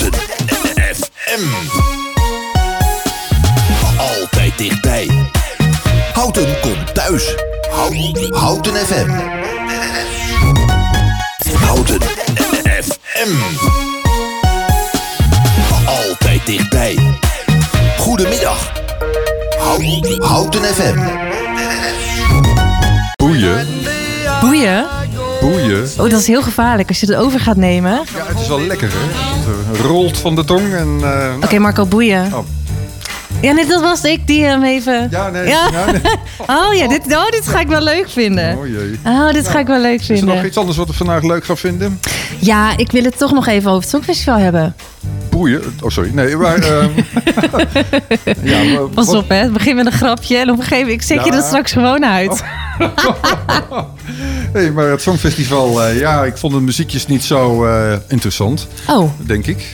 Houten FM. Altijd dichtbij. Houten komt thuis. Houten FM. Houten FM. Altijd dichtbij. Goedemiddag. Houten FM. Boeien. Boeien? Boeien. Oh, dat is heel gevaarlijk als je het over gaat nemen. Ja, het is wel lekker, hè? Het rolt van de tong en... Oké, Marco, boeien. Oh. Ja, net dat was ik die hem even... Ja, nee. Ja. Ja, nee. Oh ja, dit ga ik wel leuk vinden. Oh jee. Oh, dit ga ik wel leuk vinden. Is er nog iets anders wat ik vandaag leuk ga vinden? Ja, ik wil het toch nog even over het Songfestival hebben. Boeien? Oh, sorry. Nee, maar... ja, maar pas op, hè. Het begint met een grapje en op een gegeven moment... Ik zet je dat straks gewoon uit. Oh. Nee, maar het Songfestival... ik vond de muziekjes niet zo interessant. Oh. Denk ik.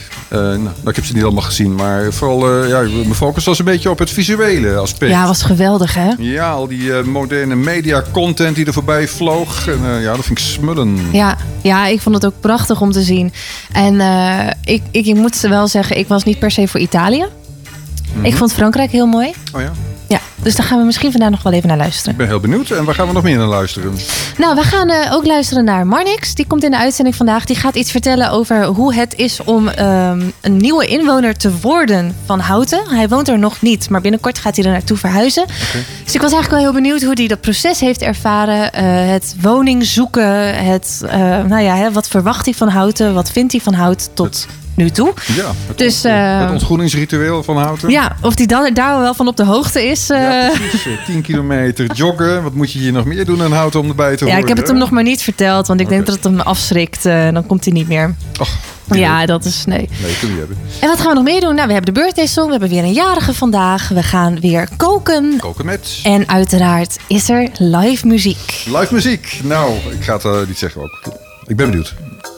Ik heb ze niet allemaal gezien, maar vooral mijn focus was een beetje op het visuele aspect. Ja, was geweldig, hè? Ja, al die moderne media-content die er voorbij vloog. En, dat vind ik smullen. Ja, ik vond het ook prachtig om te zien. En ik moet wel zeggen, ik was niet per se voor Italië. Mm-hmm. Ik vond Frankrijk heel mooi. Oh ja? Ja, dus daar gaan we misschien vandaag nog wel even naar luisteren. Ik ben heel benieuwd. En waar gaan we nog meer naar luisteren? Nou, we gaan ook luisteren naar Marnix. Die komt in de uitzending vandaag. Die gaat iets vertellen over hoe het is om een nieuwe inwoner te worden van Houten. Hij woont er nog niet, maar binnenkort gaat hij er naartoe verhuizen. Okay. Dus ik was eigenlijk wel heel benieuwd hoe hij dat proces heeft ervaren. Het woning zoeken. Wat verwacht hij van Houten? Wat vindt hij van Houten tot... nu toe. Ja, het ontgroeningsritueel van Houten. Ja, of die daar wel van op de hoogte is. Ja, precies. 10 kilometer joggen. Wat moet je hier nog meer doen aan Houten om erbij te horen? Ja, ik heb het hem nog maar niet verteld, want ik denk dat het hem afschrikt. Dan komt hij niet meer. Och. Ja, dat is... Nee. Nee, dat kun je hebben. En wat gaan we nog meer doen? Nou, we hebben de birthday song. We hebben weer een jarige vandaag. We gaan weer koken. Koken met. En uiteraard is er live muziek. Live muziek. Nou, ik ga het niet zeggen ook. Ik ben benieuwd.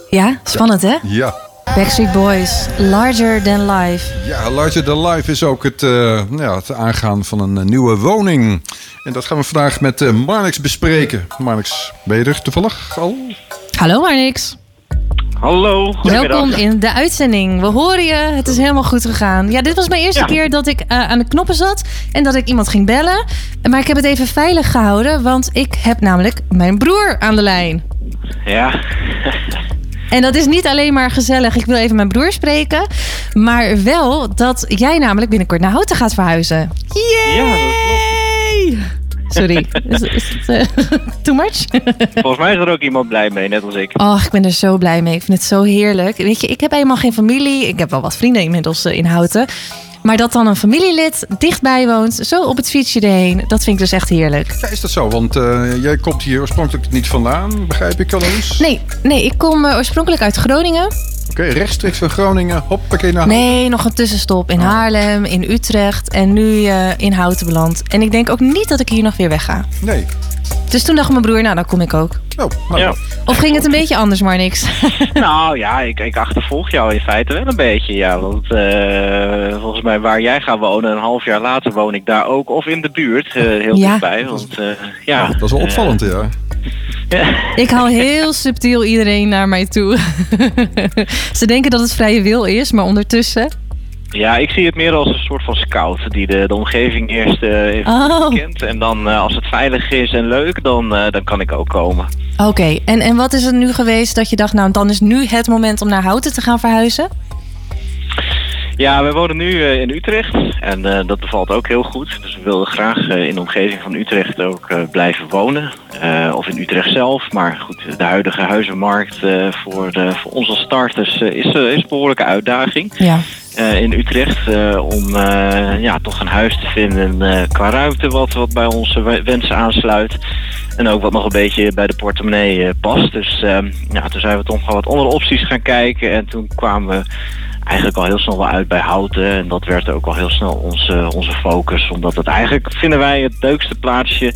Ja, spannend hè? Ja. Backstreet Boys, Larger Than Life. Ja, Larger Than Life is ook het aangaan van een nieuwe woning. En dat gaan we vandaag met Marnix bespreken. Marnix, ben je er toevallig al? Hallo Marnix. Hallo. Welkom in de uitzending. We horen je, het is helemaal goed gegaan. Ja, dit was mijn eerste keer dat ik aan de knoppen zat en dat ik iemand ging bellen. Maar ik heb het even veilig gehouden, want ik heb namelijk mijn broer aan de lijn. Ja. En dat is niet alleen maar gezellig, ik wil even mijn broer spreken. Maar wel dat jij namelijk binnenkort naar Houten gaat verhuizen. Yay! Ja, dat klopt. Sorry, is het too much? Volgens mij is er ook iemand blij mee, net als ik. Oh, ik ben er zo blij mee. Ik vind het zo heerlijk. Weet je, ik heb helemaal geen familie. Ik heb wel wat vrienden inmiddels in Houten. Maar dat dan een familielid dichtbij woont, zo op het fietsje erheen, dat vind ik dus echt heerlijk. Ja, is dat zo? Want jij komt hier oorspronkelijk niet vandaan, begrijp ik al eens? Nee, ik kom oorspronkelijk uit Groningen. Oké, rechtstreeks van Groningen, hoppakee naar Houten. Nee, nog een tussenstop in Haarlem, in Utrecht en nu in Houten beland. En ik denk ook niet dat ik hier nog weer weg ga. Nee. Dus toen dacht mijn broer, dan kom ik ook. Ja. Of ging het een beetje anders, maar niks? Nou ja, ik achtervolg jou in feite wel een beetje. Ja, want volgens mij waar jij gaat wonen, een half jaar later woon ik daar ook. Of in de buurt, heel dichtbij. Want, dat is wel opvallend, ja. Ik haal heel subtiel iedereen naar mij toe. Ze denken dat het vrije wil is, maar ondertussen... Ja, ik zie het meer als een soort van scout die de omgeving eerst even kent. En dan als het veilig is en leuk, dan kan ik ook komen. Oké, en wat is het nu geweest dat je dacht, nou dan is nu het moment om naar Houten te gaan verhuizen? Ja, we wonen nu in Utrecht en dat bevalt ook heel goed. Dus we wilden graag in de omgeving van Utrecht ook blijven wonen. Of in Utrecht zelf, maar goed, de huidige huizenmarkt voor onze starters is een behoorlijke uitdaging. Ja. In Utrecht om toch een huis te vinden qua ruimte wat bij onze wensen aansluit. En ook wat nog een beetje bij de portemonnee past. Dus toen zijn we toch wel wat andere opties gaan kijken. En toen kwamen we eigenlijk al heel snel wel uit bij Houten. En dat werd ook al heel snel onze focus. Omdat het eigenlijk, vinden wij, het leukste plaatsje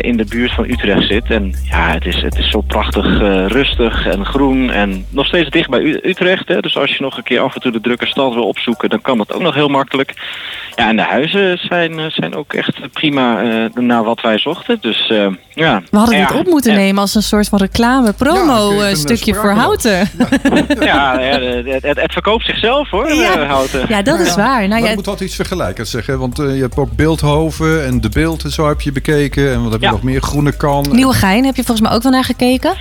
in de buurt van Utrecht zit. En ja, het is zo prachtig rustig en groen en nog steeds dicht bij Utrecht. Hè? Dus als je nog een keer af en toe de drukke stad wil opzoeken, dan kan dat ook nog heel makkelijk. Ja, en de huizen zijn ook echt prima naar wat wij zochten. Dus ja. We hadden dit op moeten nemen als een soort van reclame, promo-stukje voor Houten. Ja, het verkoopt zichzelf hoor, Houten. Ja, dat is waar. Maar je moet altijd iets vergelijkend zeggen, want je hebt ook Beeldhoven en De Beeld en zo heb je bekeken. En wat heb je nog meer? Groene Kan. Nieuwegein heb je volgens mij ook wel naar gekeken?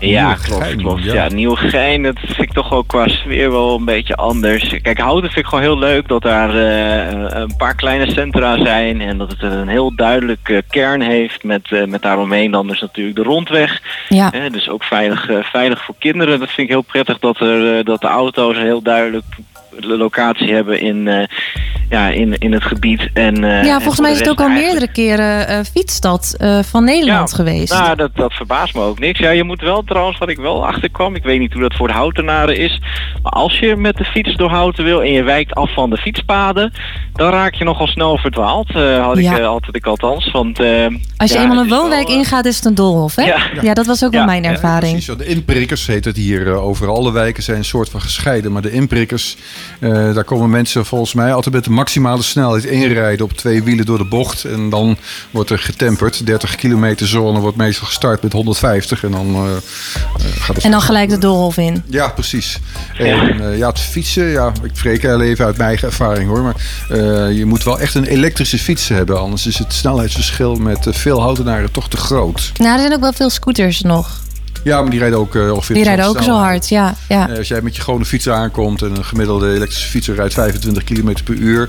Ja, klopt. Ja, Nieuwegein, dat vind ik toch ook qua sfeer wel een beetje anders. Kijk, Houten vind ik gewoon heel leuk dat daar een paar kleine centra zijn en dat het een heel duidelijke kern heeft met daaromheen dan dus natuurlijk de rondweg. Ja. Dus ook veilig voor kinderen. Dat vind ik heel prettig dat de auto's heel duidelijk locatie hebben in het gebied. En, volgens mij is het ook al meerdere keren fietsstad van Nederland geweest. Nou, dat verbaast me ook niks. Ja, je moet wel trouwens, wat ik wel achterkwam, ik weet niet hoe dat voor de Houtenaren is, maar als je met de fiets door Houten wil en je wijkt af van de fietspaden, dan raak je nogal snel verdwaald. Had ik althans. Want, als je eenmaal een woonwijk ingaat, is het een doolhof, hè? Ja, dat was ook wel mijn ervaring. Precies, de inprikkers heet het hier. Over alle wijken zijn een soort van gescheiden, maar de inprikkers, daar komen mensen volgens mij altijd met de maximale snelheid inrijden op twee wielen door de bocht. En dan wordt er getemperd. 30 kilometer zone wordt meestal gestart met 150. En dan gaat het. En dan gelijk de doolhof in. Ja, precies. En het fietsen. Ja, ik spreek heel even uit mijn eigen ervaring hoor. Maar je moet wel echt een elektrische fiets hebben. Anders is het snelheidsverschil met veel Houtenaren toch te groot. Nou, er zijn ook wel veel scooters nog. Ja, maar die rijden ook zo hard, ja. Als jij met je gewone fietser aankomt en een gemiddelde elektrische fietser rijdt 25 km per uur...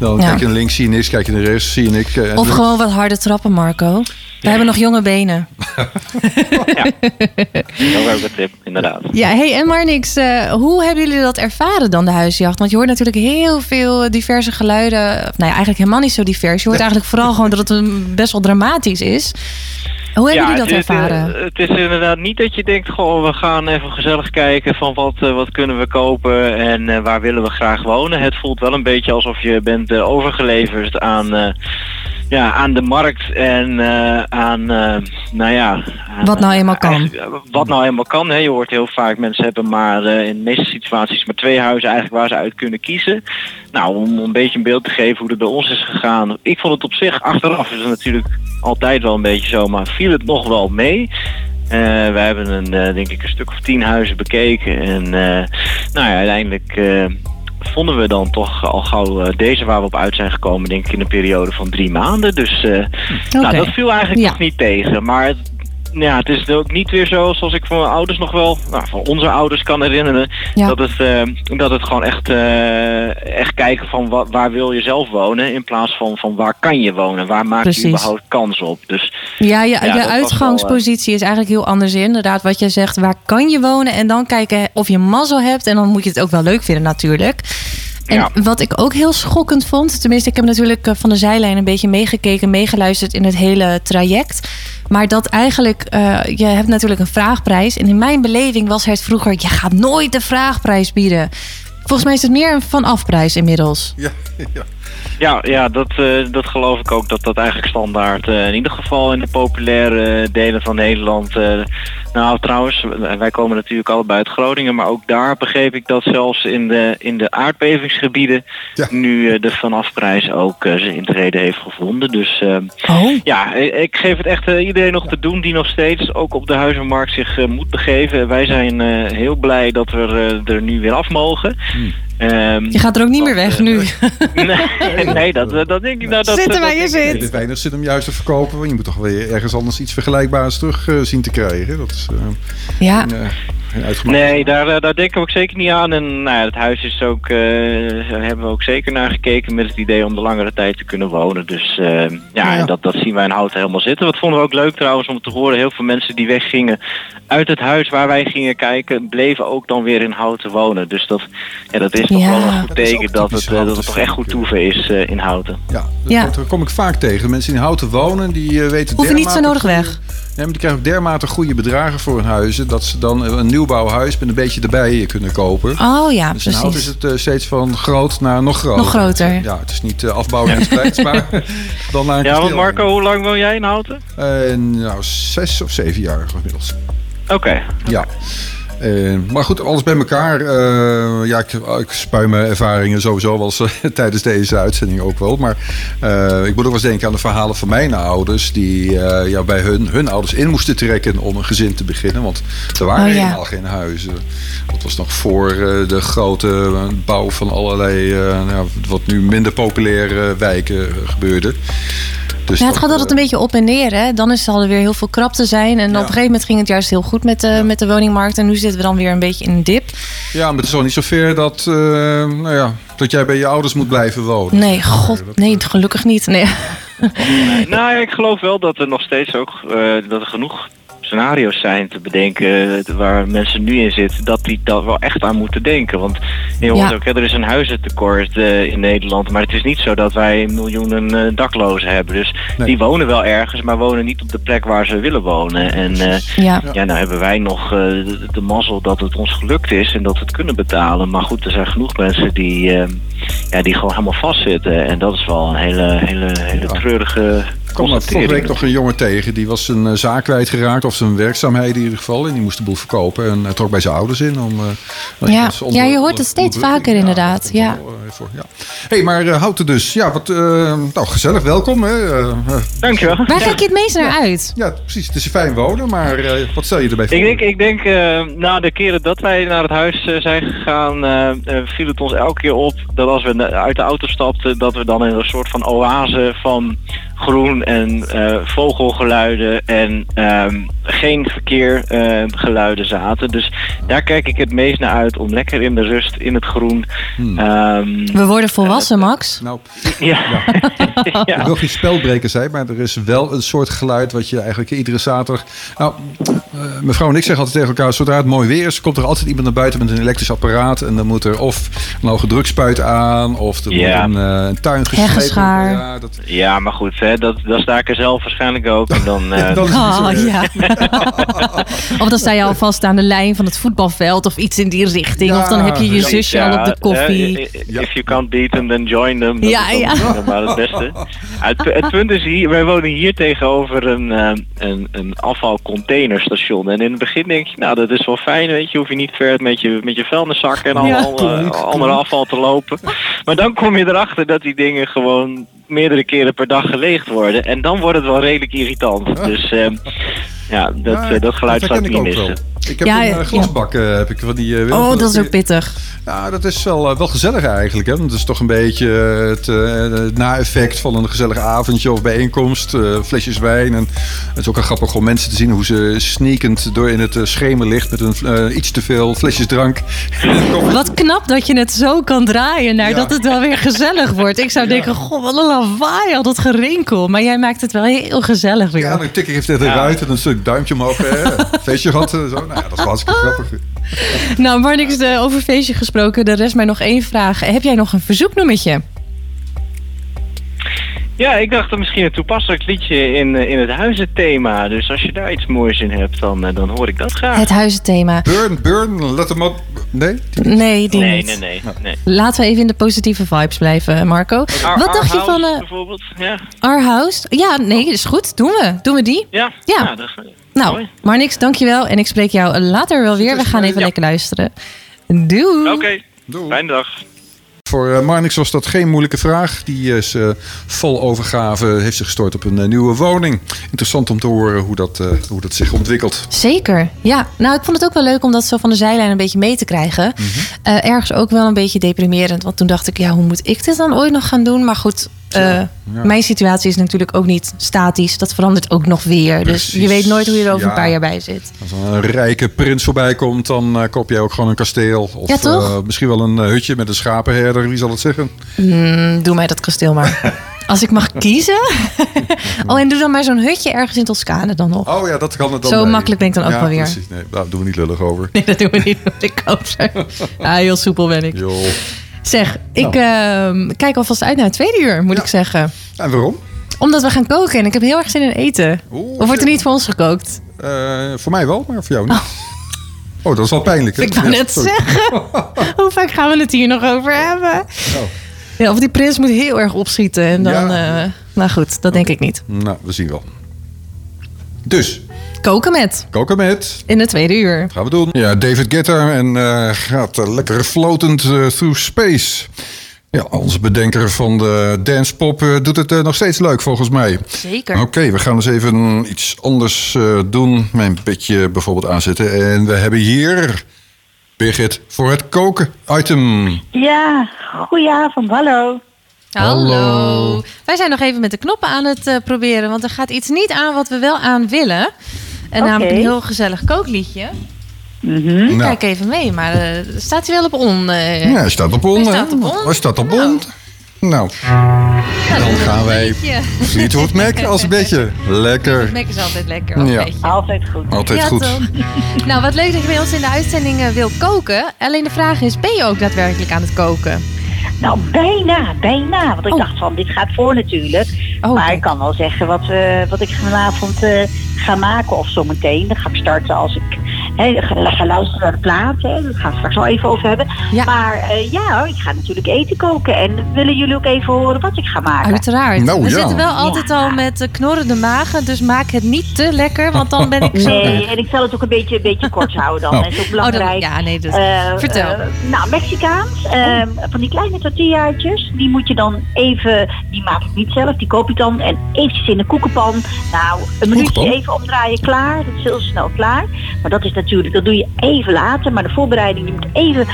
dan kijk je naar links, zie je niks, kijk je naar rechts, zie je niks. En of gewoon wat harde trappen, Marco. We hebben nog jonge benen. Dat was ook een tip, inderdaad. Ja, hey, en Marnix, hoe hebben jullie dat ervaren dan, de huisjacht? Want je hoort natuurlijk heel veel diverse geluiden. Eigenlijk helemaal niet zo divers. Je hoort eigenlijk vooral gewoon dat het best wel dramatisch is. Hoe hebben jullie dat ervaren? Het is inderdaad niet dat je denkt, goh, we gaan even gezellig kijken van wat kunnen we kopen en waar willen we graag wonen. Het voelt wel een beetje alsof je bent overgeleverd aan de markt en wat nou eenmaal kan. Wat nou eenmaal kan. Hè. Je hoort heel vaak mensen hebben maar in de meeste situaties maar twee huizen eigenlijk waar ze uit kunnen kiezen. Nou, om een beetje een beeld te geven hoe het bij ons is gegaan. Ik vond het op zich, achteraf is het natuurlijk altijd wel een beetje zo, maar viel het nog wel mee. We hebben een stuk of 10 huizen bekeken en uiteindelijk... vonden we dan toch al gauw deze waar we op uit zijn gekomen, denk ik, in een periode van 3 maanden. Dus dat viel eigenlijk nog niet tegen. Maar het is ook niet weer zo, zoals ik van mijn ouders nog wel, van onze ouders kan herinneren, dat het gewoon echt kijken van waar wil je zelf wonen in plaats van waar kan je wonen, waar maak je überhaupt kans op. Dus, je uitgangspositie is eigenlijk heel anders inderdaad. Wat jij zegt, waar kan je wonen en dan kijken of je mazzel hebt en dan moet je het ook wel leuk vinden natuurlijk. En wat ik ook heel schokkend vond, tenminste ik heb natuurlijk van de zijlijn een beetje meegeluisterd in het hele traject. Maar dat eigenlijk, je hebt natuurlijk een vraagprijs. En in mijn beleving was het vroeger, je gaat nooit de vraagprijs bieden. Volgens mij is het meer een vanafprijs inmiddels. Ja, dat geloof ik ook. Dat eigenlijk standaard, in ieder geval in de populaire delen van Nederland. Trouwens, wij komen natuurlijk allebei uit Groningen. Maar ook daar begreep ik dat zelfs in de aardbevingsgebieden... nu de vanafprijs ook zijn intrede heeft gevonden. Dus ik geef het echt iedereen nog te doen... die nog steeds ook op de huizenmarkt zich moet begeven. Wij zijn heel blij dat we er nu weer af mogen... je gaat er ook niet meer weg nu. Nee, dat denk ik. Zitten waar je zit. Er is weinig zin om juist te verkopen. Want je moet toch weer ergens anders iets vergelijkbaars terug zien te krijgen. Dat is nee, daar denken we ook zeker niet aan. En het huis is ook, hebben we ook zeker naar gekeken met het idee om de langere tijd te kunnen wonen. Dus dat zien wij in Houten helemaal zitten. Wat vonden we ook leuk trouwens om te horen. Heel veel mensen die weggingen uit het huis waar wij gingen kijken, bleven ook dan weer in Houten wonen. Dus dat is toch wel een goed teken dat het toch echt goed toeven is in Houten. Ja, daar kom ik vaak tegen. Mensen die in Houten wonen, die weten... Hoeven niet zo nodig weg. Ja, maar die krijgen dermate goede bedragen voor hun huizen... dat ze dan een nieuwbouwhuis met een beetje erbij kunnen kopen. Oh ja, dus precies. Dus is het steeds van groot naar nog groter. Nog groter. Ja, het is niet afbouwen en spijt, maar dan naar een kasteel. Want Marco, hoe lang woon jij in Houten? 6 of 7 jaar inmiddels. Oké. Ja. Maar goed, alles bij elkaar. Ja, ik spuim mijn ervaringen sowieso wel tijdens deze uitzending ook wel. Maar ik moet ook wel eens denken aan de verhalen van mijn ouders... die bij hun ouders in moesten trekken om een gezin te beginnen. Want er waren helemaal geen huizen. Dat was nog voor de grote bouw van allerlei... wat nu minder populaire wijken gebeurde. Dus het gaat altijd een beetje op en neer. Hè? Dan zal er weer heel veel krapte zijn. En op een gegeven moment ging het juist heel goed met de woningmarkt. En nu zitten we dan weer een beetje in een dip. Ja, maar het is al niet zo ver dat, dat jij bij je ouders moet blijven wonen. Nee, nee, gelukkig niet. Nee. Nou, ik geloof wel dat er nog steeds ook dat er genoeg scenario's zijn te bedenken waar mensen nu in zitten, dat die daar wel echt aan moeten denken. Want er is een huizentekort in Nederland, maar het is niet zo dat wij miljoenen daklozen hebben. Dus die wonen wel ergens, maar wonen niet op de plek waar ze willen wonen. En nou hebben wij nog de mazzel dat het ons gelukt is en dat we het kunnen betalen. Maar goed, er zijn genoeg mensen die, die gewoon helemaal vastzitten. En dat is wel een hele treurige... Ik kwam vorige week nog een jongen tegen. Die was zijn zaak kwijtgeraakt. Of zijn werkzaamheden in ieder geval. En die moest de boel verkopen. En trok bij zijn ouders in. Je hoort het steeds vaker inderdaad. Houten dus. Ja, wat gezellig. Welkom. Dankjewel. Waar kijk je het meest naar uit? Ja, precies. Het is fijn wonen. Maar wat stel je erbij voor? Ik denk na de keren dat wij naar het huis zijn gegaan... viel het ons elke keer op dat als we uit de auto stapten... dat we dan in een soort van oase van... groen en vogelgeluiden en geen verkeergeluiden zaten. Dus daar kijk ik het meest naar uit om lekker in de rust, in het groen. We worden volwassen, Max. Ik wil geen spelbreker zijn, maar er is wel een soort geluid wat je eigenlijk iedere zaterdag... Nou, mevrouw en ik zeggen altijd tegen elkaar, zodra het mooi weer is, komt er altijd iemand naar buiten met een elektrisch apparaat. En dan moet er of een hoge drukspuit aan, of er wordt een tuin geslepen. Ja, maar goed... Dat sta ik er zelf waarschijnlijk ook. En dan, of dan sta je al vast aan de lijn van het voetbalveld of iets in die richting. Ja, of dan heb je je zusje al op de koffie. If you can't beat them, then join them. Dat is maar het beste. Het punt is, wij wonen hier tegenover een afvalcontainerstation. En in het begin denk je, nou dat is wel fijn. Weet je, hoef je niet ver met je vuilniszak en andere afval te lopen. Maar dan kom je erachter dat die dingen gewoon... meerdere keren per dag geleegd worden. En dan wordt het wel redelijk irritant. Dus dat geluid zou ik niet missen. Ik heb een glasbak heb ik van die... dat is ook pittig. Nou, dat is wel gezellig eigenlijk. Hè? Want het is toch een beetje het na-effect van een gezellig avondje of bijeenkomst. Flesjes wijn. En het is ook een grappig om mensen te zien hoe ze sneakend door in het schemer ligt met een iets te veel flesjes drank. Wat knap dat je het zo kan draaien naar dat het wel weer gezellig wordt. Ik zou denken, god, wat een lawaai, al dat gerinkel. Maar jij maakt het wel heel gezellig weer. Ja, dan tik ik even tegen de ruit en een stuk duimpje omhoog. Feestje gehad en zo. Nou, dat is hartstikke grappig. Nou, Marnix, over feestje gesproken. Er rest mij nog één vraag. Heb jij nog een verzoeknummertje? Ja, ik dacht dat misschien een toepasselijk liedje in het huizenthema. Dus als je daar iets moois in hebt, dan hoor ik dat graag. Het huizenthema. Burn, let hem op. Nee? Nee. Laten we even in de positieve vibes blijven, Marco. Wat dacht je van... bijvoorbeeld, ja. Our House? Ja, nee, is goed. Doen we die? Ja. Dat is... Nou, Marnix, dankjewel. En ik spreek jou later wel weer. We gaan even lekker luisteren. Doei. Oké, fijne dag. Voor Marnix was dat geen moeilijke vraag. Die is vol overgave, heeft zich gestort op een nieuwe woning. Interessant om te horen hoe dat zich ontwikkelt. Zeker, ja. Nou, ik vond het ook wel leuk om dat zo van de zijlijn een beetje mee te krijgen. Mm-hmm. Ergens ook wel een beetje deprimerend. Want toen dacht ik, hoe moet ik dit dan ooit nog gaan doen? Maar goed... Mijn situatie is natuurlijk ook niet statisch. Dat verandert ook nog weer. Precies. Dus je weet nooit hoe je er over een paar jaar bij zit. Als een rijke prins voorbij komt, dan koop jij ook gewoon een kasteel. Of misschien wel een hutje met een schapenherder. Wie zal het zeggen? Doe mij dat kasteel maar. Als ik mag kiezen. En doe dan maar zo'n hutje ergens in Toscane dan nog. Oh ja, dat kan het dan. Zo makkelijk ben ik dan ook wel weer. Precies. Nee, daar doen we niet lullig over. Nee, dat doen we niet. Ik koop ze. Heel soepel ben ik. Zeg, ik kijk alvast uit naar het tweede uur, moet ik zeggen. En waarom? Omdat we gaan koken en ik heb heel erg zin in eten. Oeh, of wordt er niet voor ons gekookt? Voor mij wel, maar voor jou niet. Oh, dat is wel pijnlijk. Hè? Ik wou net zeggen. Hoe vaak gaan we het hier nog over hebben? Oh. Ja, of die prins moet heel erg opschieten. En dan, ja. Nou goed, dat denk ik niet. Nou, we zien wel. Dus. Koken met. Koken met. In de tweede uur. Dat gaan we doen. Ja, David Guetta en gaat lekker floatend through space. Ja, onze bedenker van de dancepop doet het nog steeds leuk volgens mij. Zeker. Oké, we gaan eens even iets anders doen. Mijn petje bijvoorbeeld aanzetten. En we hebben hier Birgit voor het koken-item. Ja, goedenavond. Hallo. Hallo. Wij zijn nog even met de knoppen aan het proberen. Want er gaat iets niet aan wat we wel aan willen. En namelijk een heel gezellig kookliedje. Mm-hmm. Nou. Kijk even mee, maar staat hij wel op on? Ja, hij staat op on. Hij staat op on. Nou, dan gaan wij Fleetwood Mac als een beetje. Lekker. Fleetwood Mac is altijd lekker. Als beetje. Altijd goed. Altijd goed. Toch? Nou, wat leuk dat je bij ons in de uitzending wil koken. Alleen de vraag is, ben je ook daadwerkelijk aan het koken? Nou, bijna. Want ik dacht van, dit gaat voor natuurlijk. Oh, maar ik kan wel zeggen wat ik vanavond ga maken of zometeen. Dan ga ik starten als ik ga luisteren naar de plaat. Daar gaan we straks wel even over hebben. Ja. Maar ik ga natuurlijk eten koken. En willen jullie ook even horen wat ik ga maken? Uiteraard. No, we zitten wel altijd al met knorrende magen. Dus maak het niet te lekker, want dan ben ik zo... Nee, en ik zal het ook een beetje kort houden dan. Dat is ook belangrijk. Vertel. Nou, Mexicaans. Van die kleine tortillaatjes. Die moet je dan even... Die maak ik niet zelf, die koop je dan. En eventjes in de koekenpan. Nou, een minuutje even omdraaien, klaar. Dat is heel snel klaar. Maar dat is natuurlijk, dat doe je even later. Maar de voorbereiding, je moet even...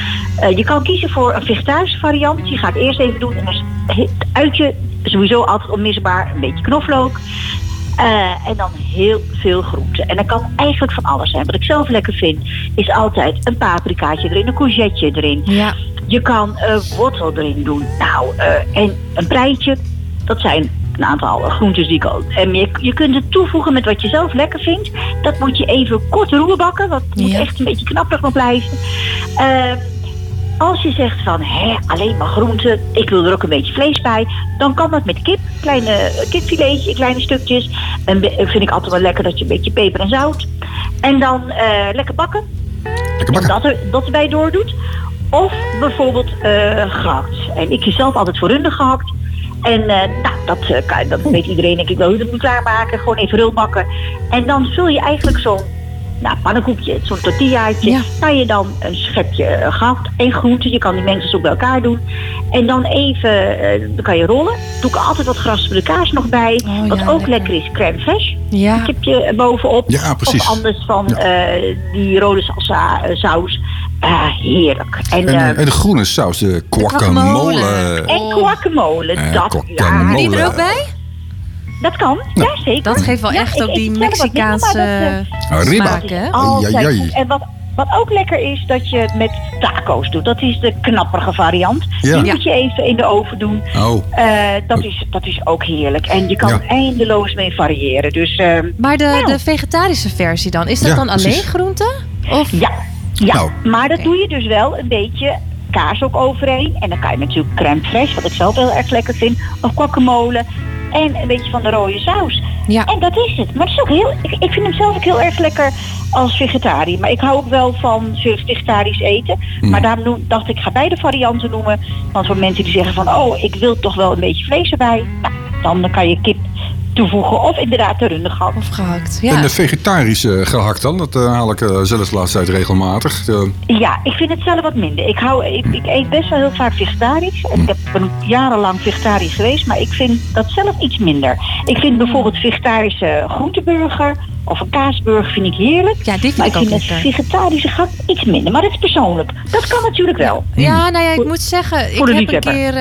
je kan kiezen voor een vegetarische variant. Die ga ik eerst even doen. En dan is het uitje sowieso altijd onmisbaar. Een beetje knoflook. En dan heel veel groenten. En dat kan eigenlijk van alles zijn. Wat ik zelf lekker vind, is altijd een paprikaatje erin. Een courgette erin. Ja. Je kan wortel erin doen. Nou, en een preitje. Dat zijn een aantal groentes die ik ook. En je kunt het toevoegen met wat je zelf lekker vindt. Dat moet je even kort roerbakken. Dat moet echt een beetje knapperig nog blijven. Als je zegt van, alleen maar groenten. Ik wil er ook een beetje vlees bij. Dan kan dat met kip. Kleine kipfiletje in kleine stukjes. En vind ik altijd wel lekker dat je een beetje peper en zout. En dan lekker bakken. En dat erbij doordoet. Of bijvoorbeeld gehakt. En ik kies zelf altijd voor runde gehakt. En dat weet iedereen denk ik wel hoe je dat moet klaarmaken. Gewoon even rul bakken. En dan vul je eigenlijk zo'n pannenkoekje, zo'n tortillaatje. Ja. Kan je dan een schepje gehakt en groenten. Je kan die mensen ook bij elkaar doen. En dan even, dan kan je rollen. Doe ik altijd wat geraspelde kaas nog bij. Wat ook lekker is, crème fraîche. Ja. Een tipje bovenop. Ja, precies. Of anders van die rode salsa saus. Heerlijk. En de groene saus, de guacamole. Kan die er ook bij? Dat kan, ja zeker. Dat geeft wel echt ook die Mexicaanse smaak, hè? En wat ook lekker is, dat je het met taco's doet. Dat is de knapperige variant. Ja. Die moet je even in de oven doen. Oh. Dat is ook heerlijk. En je kan eindeloos mee variëren. Dus, maar de vegetarische versie dan? Is dat dan alleen groente? Of? Ja, maar dat doe je dus wel een beetje kaas ook overheen. En dan kan je natuurlijk crème fraîche, wat ik zelf heel erg lekker vind. Of guacamole. En een beetje van de rode saus. Ja. En dat is het. Maar het is ook ik vind hem zelf ook heel erg lekker als vegetariër. Maar ik hou ook wel van vegetarisch eten. Mm. Maar daarom dacht ik, ga beide varianten noemen. Want voor mensen die zeggen van, ik wil toch wel een beetje vlees erbij. Nou, dan kan je kip toevoegen. Of inderdaad de runde gehakt. Of gehakt, ja. En de vegetarische gehakt dan? Dat haal ik zelfs de laatste tijd regelmatig. Ja, ik vind het zelf wat minder. Ik eet best wel heel vaak vegetarisch. En ik ben jarenlang vegetarisch geweest. Maar ik vind dat zelf iets minder. Ik vind bijvoorbeeld vegetarische groenteburger of een kaasburger vind ik heerlijk. Ja, dit vind ik ook lekker. Maar ik vind het vegetarische gehakt iets minder. Maar dat is persoonlijk. Dat kan natuurlijk wel. Ja, nou ja, ik moet zeggen, ik heb een keer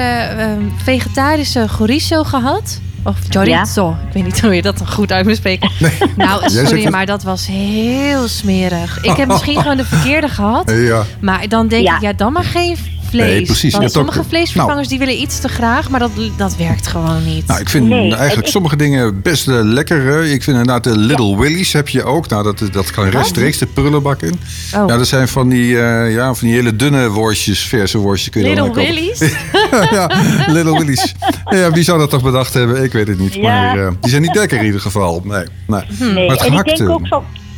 vegetarische chorizo gehad. Of chorizo. Ja. Ik weet niet hoe je dat goed uit moet spreken. Nee. Nou, sorry, maar dat was heel smerig. Ik heb misschien gewoon de verkeerde gehad. Ja. Maar dan denk ik, dan maar geen vlees. Nee, precies. Want ja, sommige vleesvervangers die willen iets te graag, maar dat werkt gewoon niet. Nou, ik vind eigenlijk sommige dingen best lekker. Ik vind inderdaad de Little Willy's heb je ook. Nou, dat kan rechtstreeks de prullenbak in. Oh. Nou, dat zijn van die, van die hele dunne worstjes, verse worstjes. Kun je Little Willy's? Ja, Little Willy's. Ja, wie zou dat toch bedacht hebben? Ik weet het niet. Ja. Maar die zijn niet lekker in ieder geval. Nee. Maar het gehakt...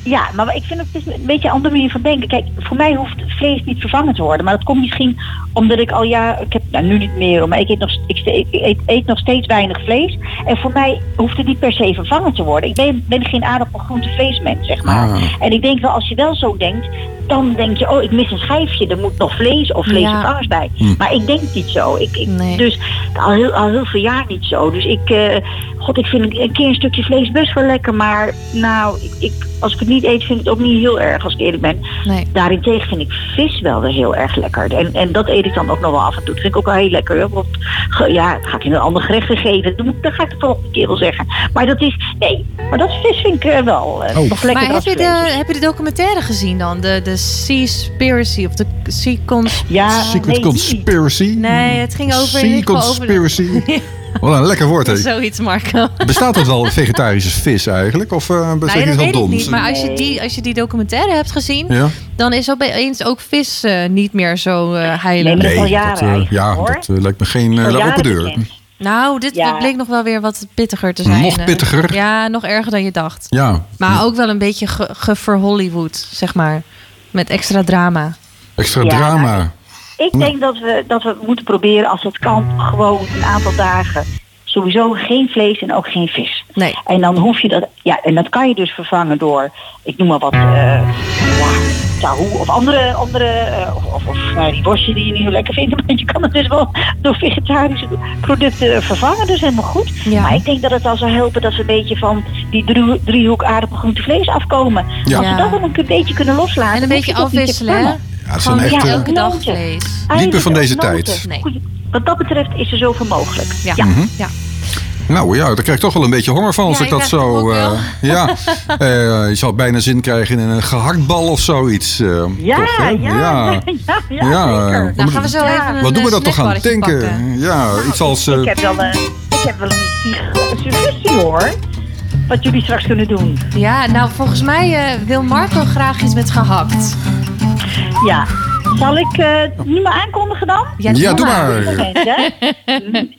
Ja, maar ik vind het is een beetje een andere manier van denken. Kijk, voor mij hoeft vlees niet vervangen te worden. Maar dat komt misschien omdat ik al jaren... Ik heb nu niet meer, maar ik eet nog steeds weinig vlees. En voor mij hoeft het niet per se vervangen te worden. Ik ben geen aardappel, groente, vleesmens, zeg maar. Ah. En ik denk wel, als je wel zo denkt... Dan denk je, ik mis een schijfje. Er moet nog vlees of vleesvervangers bij. Hm. Maar ik denk niet zo. Dus al heel veel jaar niet zo. Dus ik vind een keer een stukje vlees best wel lekker. Maar nou, als ik het niet eet, vind ik het ook niet heel erg, als ik eerlijk ben. Nee. Daarentegen vind ik vis wel weer heel erg lekker. En dat eet ik dan ook nog wel af en toe. Dat vind ik ook wel heel lekker. Hè? Want ga ik in een ander gerecht geven. Dan ga ik het volgende keer wel zeggen. Maar dat is... Nee, maar dat vis vind ik wel nog lekker. Maar heb je de documentaire gezien dan? De Seaspiracy of de Sea Conspiracy? Ja, Secret Conspiracy? Nee, het ging over... Sea Conspiracy. Wat een lekker woord, hè? Zoiets, Marco. Bestaat dat wel vegetarische vis eigenlijk? Of bestaat het wel doms? Maar als je die documentaire hebt gezien... Ja? Dan is opeens ook vis niet meer zo heilig. Nee, dat is al jaren dat lijkt me geen open deur. Bekend. Nou, dit bleek nog wel weer wat pittiger te zijn. Nog pittiger? Ja, nog erger dan je dacht. Ja. Maar ook wel een beetje geverhollywood, zeg maar. Met extra drama. Extra drama. Ik denk dat we moeten proberen, als het kan, gewoon een aantal dagen sowieso geen vlees en ook geen vis. Nee. En dan hoef je dat... Ja, en dat kan je dus vervangen door, ik noem maar wat... tahoe of andere die worstje die je niet heel lekker vindt. Want je kan het dus wel door vegetarische producten vervangen. Dus helemaal goed. Ja. Maar ik denk dat het al zou helpen dat ze een beetje van die driehoek aardappel groente vlees afkomen. Ja. Als ze dat dan een beetje kunnen loslaten. En een beetje afwisselen. Ja, het is echt elke dag vlees. Dieper van deze tijd. Nee. Wat dat betreft is er zoveel mogelijk. Ja. Mm-hmm. Ja. Nou ja, daar krijg ik toch wel een beetje honger van als ik dat zo... je zou bijna zin krijgen in een gehaktbal of zoiets. Zeker. Dan gaan we zo even wat doen we dat toch aan denken? Ja, nou, iets als... Ik heb wel een suggestie, hoor. Wat jullie straks kunnen doen. Ja, nou volgens mij wil Marco graag iets met gehakt. Ja. Zal ik nu maar aankondigen dan? Ja, doe maar.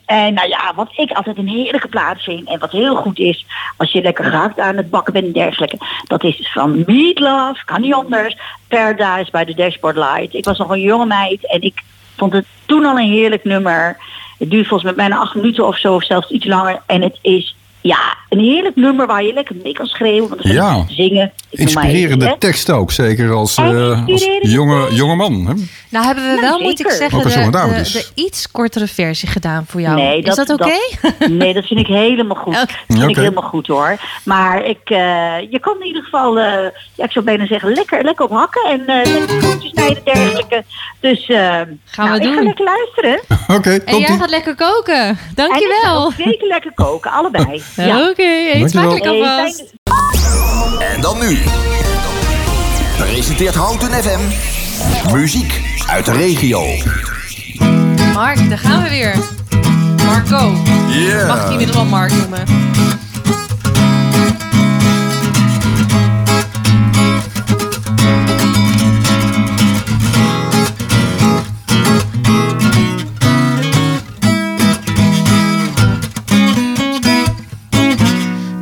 En nou ja, wat ik altijd een heerlijke plaat vind en wat heel goed is als je lekker gehakt aan het bakken bent en dergelijke, dat is van Meatloaf, kan niet anders, Paradise by the Dashboard Light. Ik was nog een jonge meid en ik vond het toen al een heerlijk nummer. Het duurt volgens mij bijna 8 minuten of zo, of zelfs iets langer. En het is een heerlijk nummer waar je lekker mee kan schreeuwen. Want zingen. Inspirerende tekst ook, zeker als jonge man. Hè? Nou hebben we moet ik zeggen, de iets kortere versie gedaan voor jou. Nee, is dat oké? Nee, dat vind ik helemaal goed. Okay. Dat vind ik helemaal goed, hoor. Maar je kan in ieder geval, ik zou bijna zeggen, lekker op hakken. En lekker groentjes snijden en dergelijke. Dus gaan we doen. Ik ga lekker luisteren. Oké, en jij gaat lekker koken. Dankjewel. En zeker lekker koken, allebei. Ja. Oké, eet smakelijk alvast. En dan nu. Presenteert Houten FM. Muziek uit de regio. Mark, daar gaan we weer. Marco. Yeah. Mag ik je weer wel Mark noemen?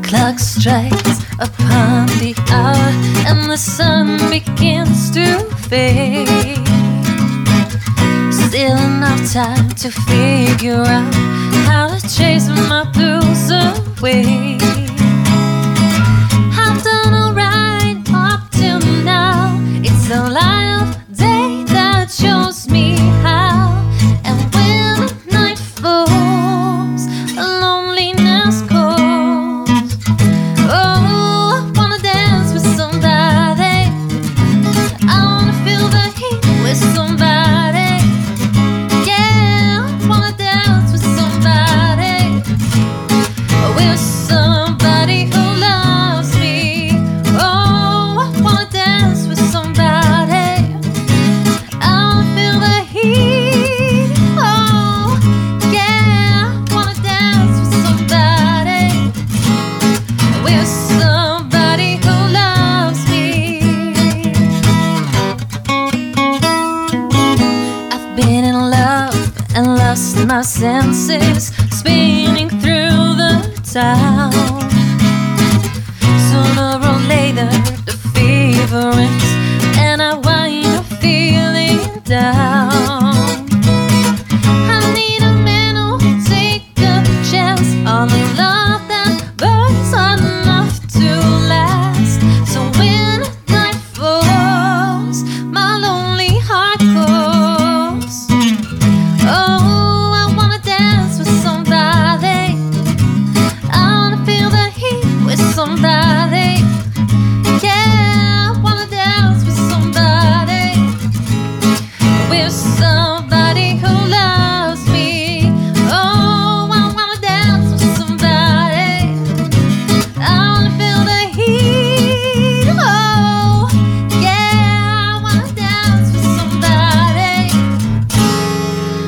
Clock strikes upon the hour and the sun begins to fade. Still enough time to figure out how to chase my blues away. I've done alright up till now. It's the light of day that shows me how. And when the night falls, loneliness calls. Somebody, yeah, I wanna dance with somebody, with somebody. lost my senses, spinning through the town. Sooner or later the fever ends, and I wind up feeling down. I need a man who'll take a chance on the love that burns hot enough to last. So when night falls, my lonely heart calls. Oh, I wanna dance with somebody, I wanna feel the heat with somebody. Yeah, I wanna dance with somebody who loves me. Oh, I wanna dance with somebody, I wanna feel the heat. Oh, yeah, I wanna dance with somebody,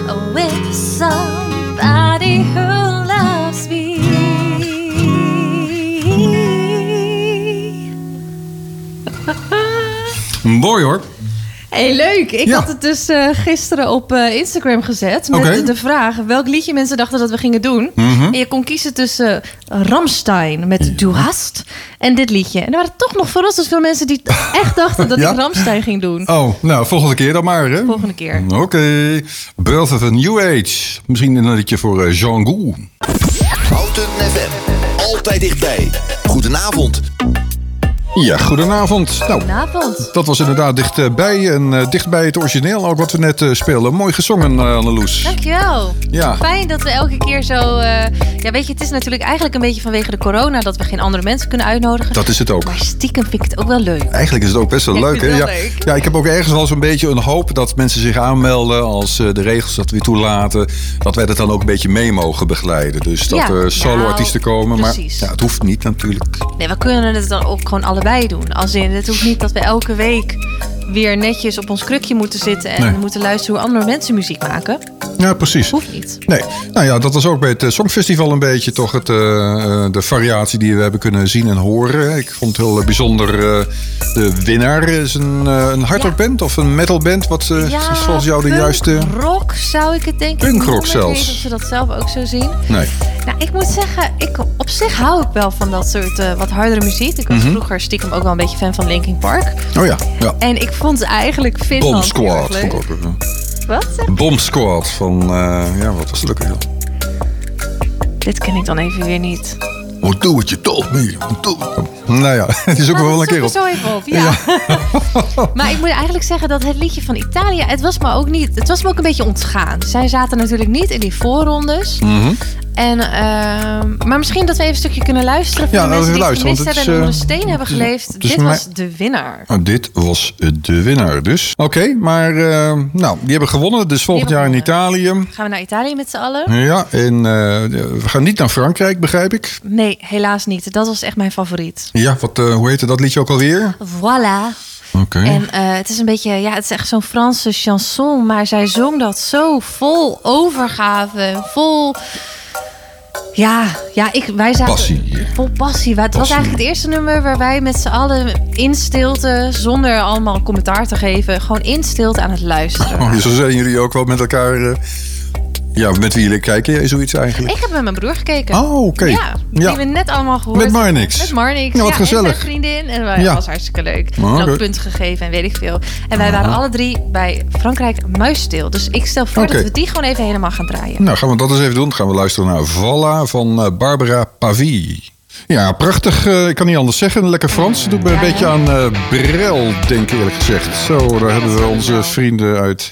oh, with somebody who loves me. Mooi hoor. Hey, leuk. Ik had het dus gisteren op Instagram gezet met de vraag welk liedje mensen dachten dat we gingen doen. Mm-hmm. En je kon kiezen tussen Ramstein met Du hast en dit liedje. En er waren toch nog verrassend veel mensen die echt dachten dat ik Ramstein ging doen. Oh, nou, volgende keer dan maar. Hè? Volgende keer. Oké. Birth of a New Age. Misschien een liedje voor Jean Gou. Houten FM. Altijd dichtbij. Goedenavond. Ja, goedenavond. Goedenavond. Nou, dat was inderdaad dichtbij en dichtbij het origineel ook wat we net speelden. Mooi gezongen, Anneloes. Dankjewel. Ja. Fijn dat we elke keer zo... ja, weet je, het is natuurlijk eigenlijk een beetje vanwege de corona dat we geen andere mensen kunnen uitnodigen. Dat is het ook. Maar stiekem vind ik het ook wel leuk. Eigenlijk is het ook best wel leuk. Hè? Wel leuk. Ja, ik heb ook ergens wel zo'n beetje een hoop dat mensen zich aanmelden als de regels dat weer toelaten. Dat wij dat dan ook een beetje mee mogen begeleiden. Dus dat er solo-artiesten komen. Precies. Maar ja, het hoeft niet natuurlijk. Nee, we kunnen het dan ook gewoon allebei doen. Als in, het hoeft niet dat we elke week weer netjes op ons krukje moeten zitten en moeten luisteren hoe andere mensen muziek maken. Ja, precies. Hoeft niet. Nee. Nou ja, dat was ook bij het Songfestival een beetje toch het, de variatie die we hebben kunnen zien en horen. Ik vond het heel bijzonder. De winnaar is een hardrockband of een metalband. Wat is volgens jou de juiste... rock zou ik het denken. Punkrock zelfs. Ik weet niet of ze dat zelf ook zo zien. Nee. Nou, ik moet zeggen, op zich hou ik wel van dat soort wat hardere muziek. Ik was vroeger stiekem ook wel een beetje fan van Linkin Park. Oh ja, ja. En ik vond eigenlijk Finland... Bomb Squad vond ik ook leuk. Wat? Bomb Squad van, ja, wat was het ook heel. Dit ken ik dan even weer niet. Oh, do what you told me. Nou ja, die zoeken we wel een keer op. Zo even op, ja. Maar ik moet eigenlijk zeggen dat het liedje van Italië, het was me ook een beetje ontgaan. Zij zaten natuurlijk niet in die voorrondes. Mm-hmm. En, maar misschien dat we even een stukje kunnen luisteren van de mensen die gemist hebben en onder de steen hebben geleefd. Dit was de winnaar. Dit was de winnaar dus. Oké, maar nou, die hebben gewonnen. Dus volgend jaar in Italië. Gaan we naar Italië met z'n allen? Ja, en we gaan niet naar Frankrijk, begrijp ik. Nee, helaas niet. Dat was echt mijn favoriet. Ja, wat, hoe heette dat liedje ook alweer? Voilà. Okay. En het is een beetje, ja, het is echt zo'n Franse chanson. Maar zij zong dat zo vol overgave, vol... Ja, wij zaten vol passie. Het was eigenlijk het eerste nummer waar wij met z'n allen in stilte, zonder allemaal commentaar te geven, gewoon in stilte aan het luisteren. Oh, zo zijn jullie ook wel met elkaar... Ja, met wie jullie kijken jij zoiets eigenlijk? Ik heb met mijn broer gekeken. Oh, oké. Ja, die we net allemaal gehoord. Met Marnix. Ja, wat gezellig. En zijn vriendin. En dat was hartstikke leuk. Oh, en ook punt gegeven en weet ik veel. En wij waren alle drie bij Frankrijk muisstil. Dus ik stel voor dat we die gewoon even helemaal gaan draaien. Nou, gaan we dat eens even doen. Dan gaan we luisteren naar Valla van Barbara Pavie. Ja, prachtig. Ik kan niet anders zeggen. Lekker Frans. Dat doet me een beetje aan Brel, denk ik eerlijk gezegd. Zo, daar hebben we onze vrienden uit...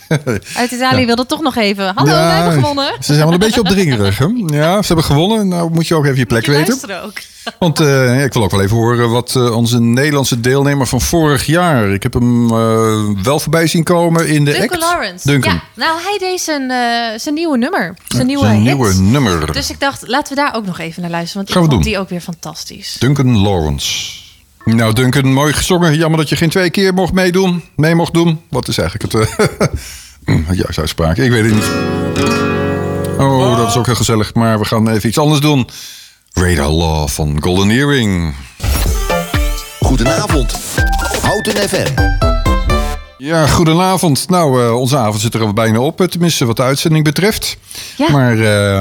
uit Italië wilden toch nog even. Hallo, wij hebben gewonnen. Ze zijn wel een beetje opdringerig. Hè? Ja, ze hebben gewonnen. Nou moet je ook even je plek weten. Ook. Want ik wil ook wel even horen wat onze Nederlandse deelnemer van vorig jaar... Ik heb hem wel voorbij zien komen in de Duncan Lawrence. Duncan. Ja, nou, hij deed zijn nieuwe nummer. Zijn nieuwe nummer. Dus ik dacht, laten we daar ook nog even naar luisteren. Want ik vond die ook weer fantastisch. Duncan Lawrence. Nou, Duncan, mooi gezongen. Jammer dat je geen twee keer mocht meedoen. Wat is eigenlijk het... juiste uitspraak. Ik weet het niet. Oh, dat is ook heel gezellig. Maar we gaan even iets anders doen. Radar Law van Golden Earring. Goedenavond. Houten FM. Ja, goedenavond. Nou, onze avond zit er al bijna op, tenminste wat de uitzending betreft. Ja. Maar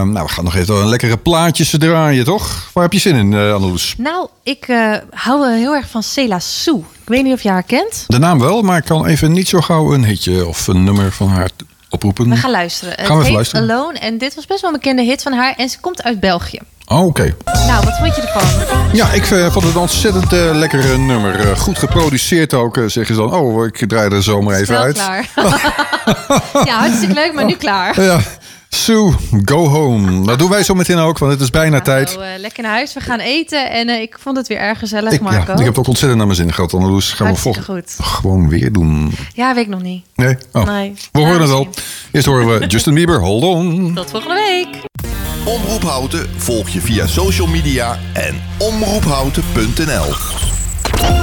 nou, we gaan nog even een lekkere plaatjes draaien, toch? Waar heb je zin in, Anneloes? Nou, ik hou heel erg van Cela Sue. Ik weet niet of je haar kent. De naam wel, maar ik kan even niet zo gauw een hitje of een nummer van haar oproepen. We gaan luisteren. Gaan we even luisteren? Alone. En dit was best wel een bekende hit van haar. En ze komt uit België. Oh, oké. Okay. Nou, wat vond je ervan? Ja, ik vond het een ontzettend lekker nummer. Goed geproduceerd ook. Zeggen ze dan, oh, ik draai er zomaar even uit. Klaar. Ja, hartstikke leuk, maar nu klaar. Ja. Sue, go home. Dat doen wij zo meteen ook, want het is bijna tijd. Nou, lekker naar huis, we gaan eten. En ik vond het weer erg gezellig, Marco. Ja, ik heb het ook ontzettend naar mijn zin gehad, Anneloes. Gaan hartstikke we goed. Gewoon weer doen. Ja, weet ik nog niet. Nee? Oh. Nee. We horen het al. Eerst horen we Justin Bieber, Hold On. Tot volgende week. Omroep Houten volg je via social media en omroephouten.nl.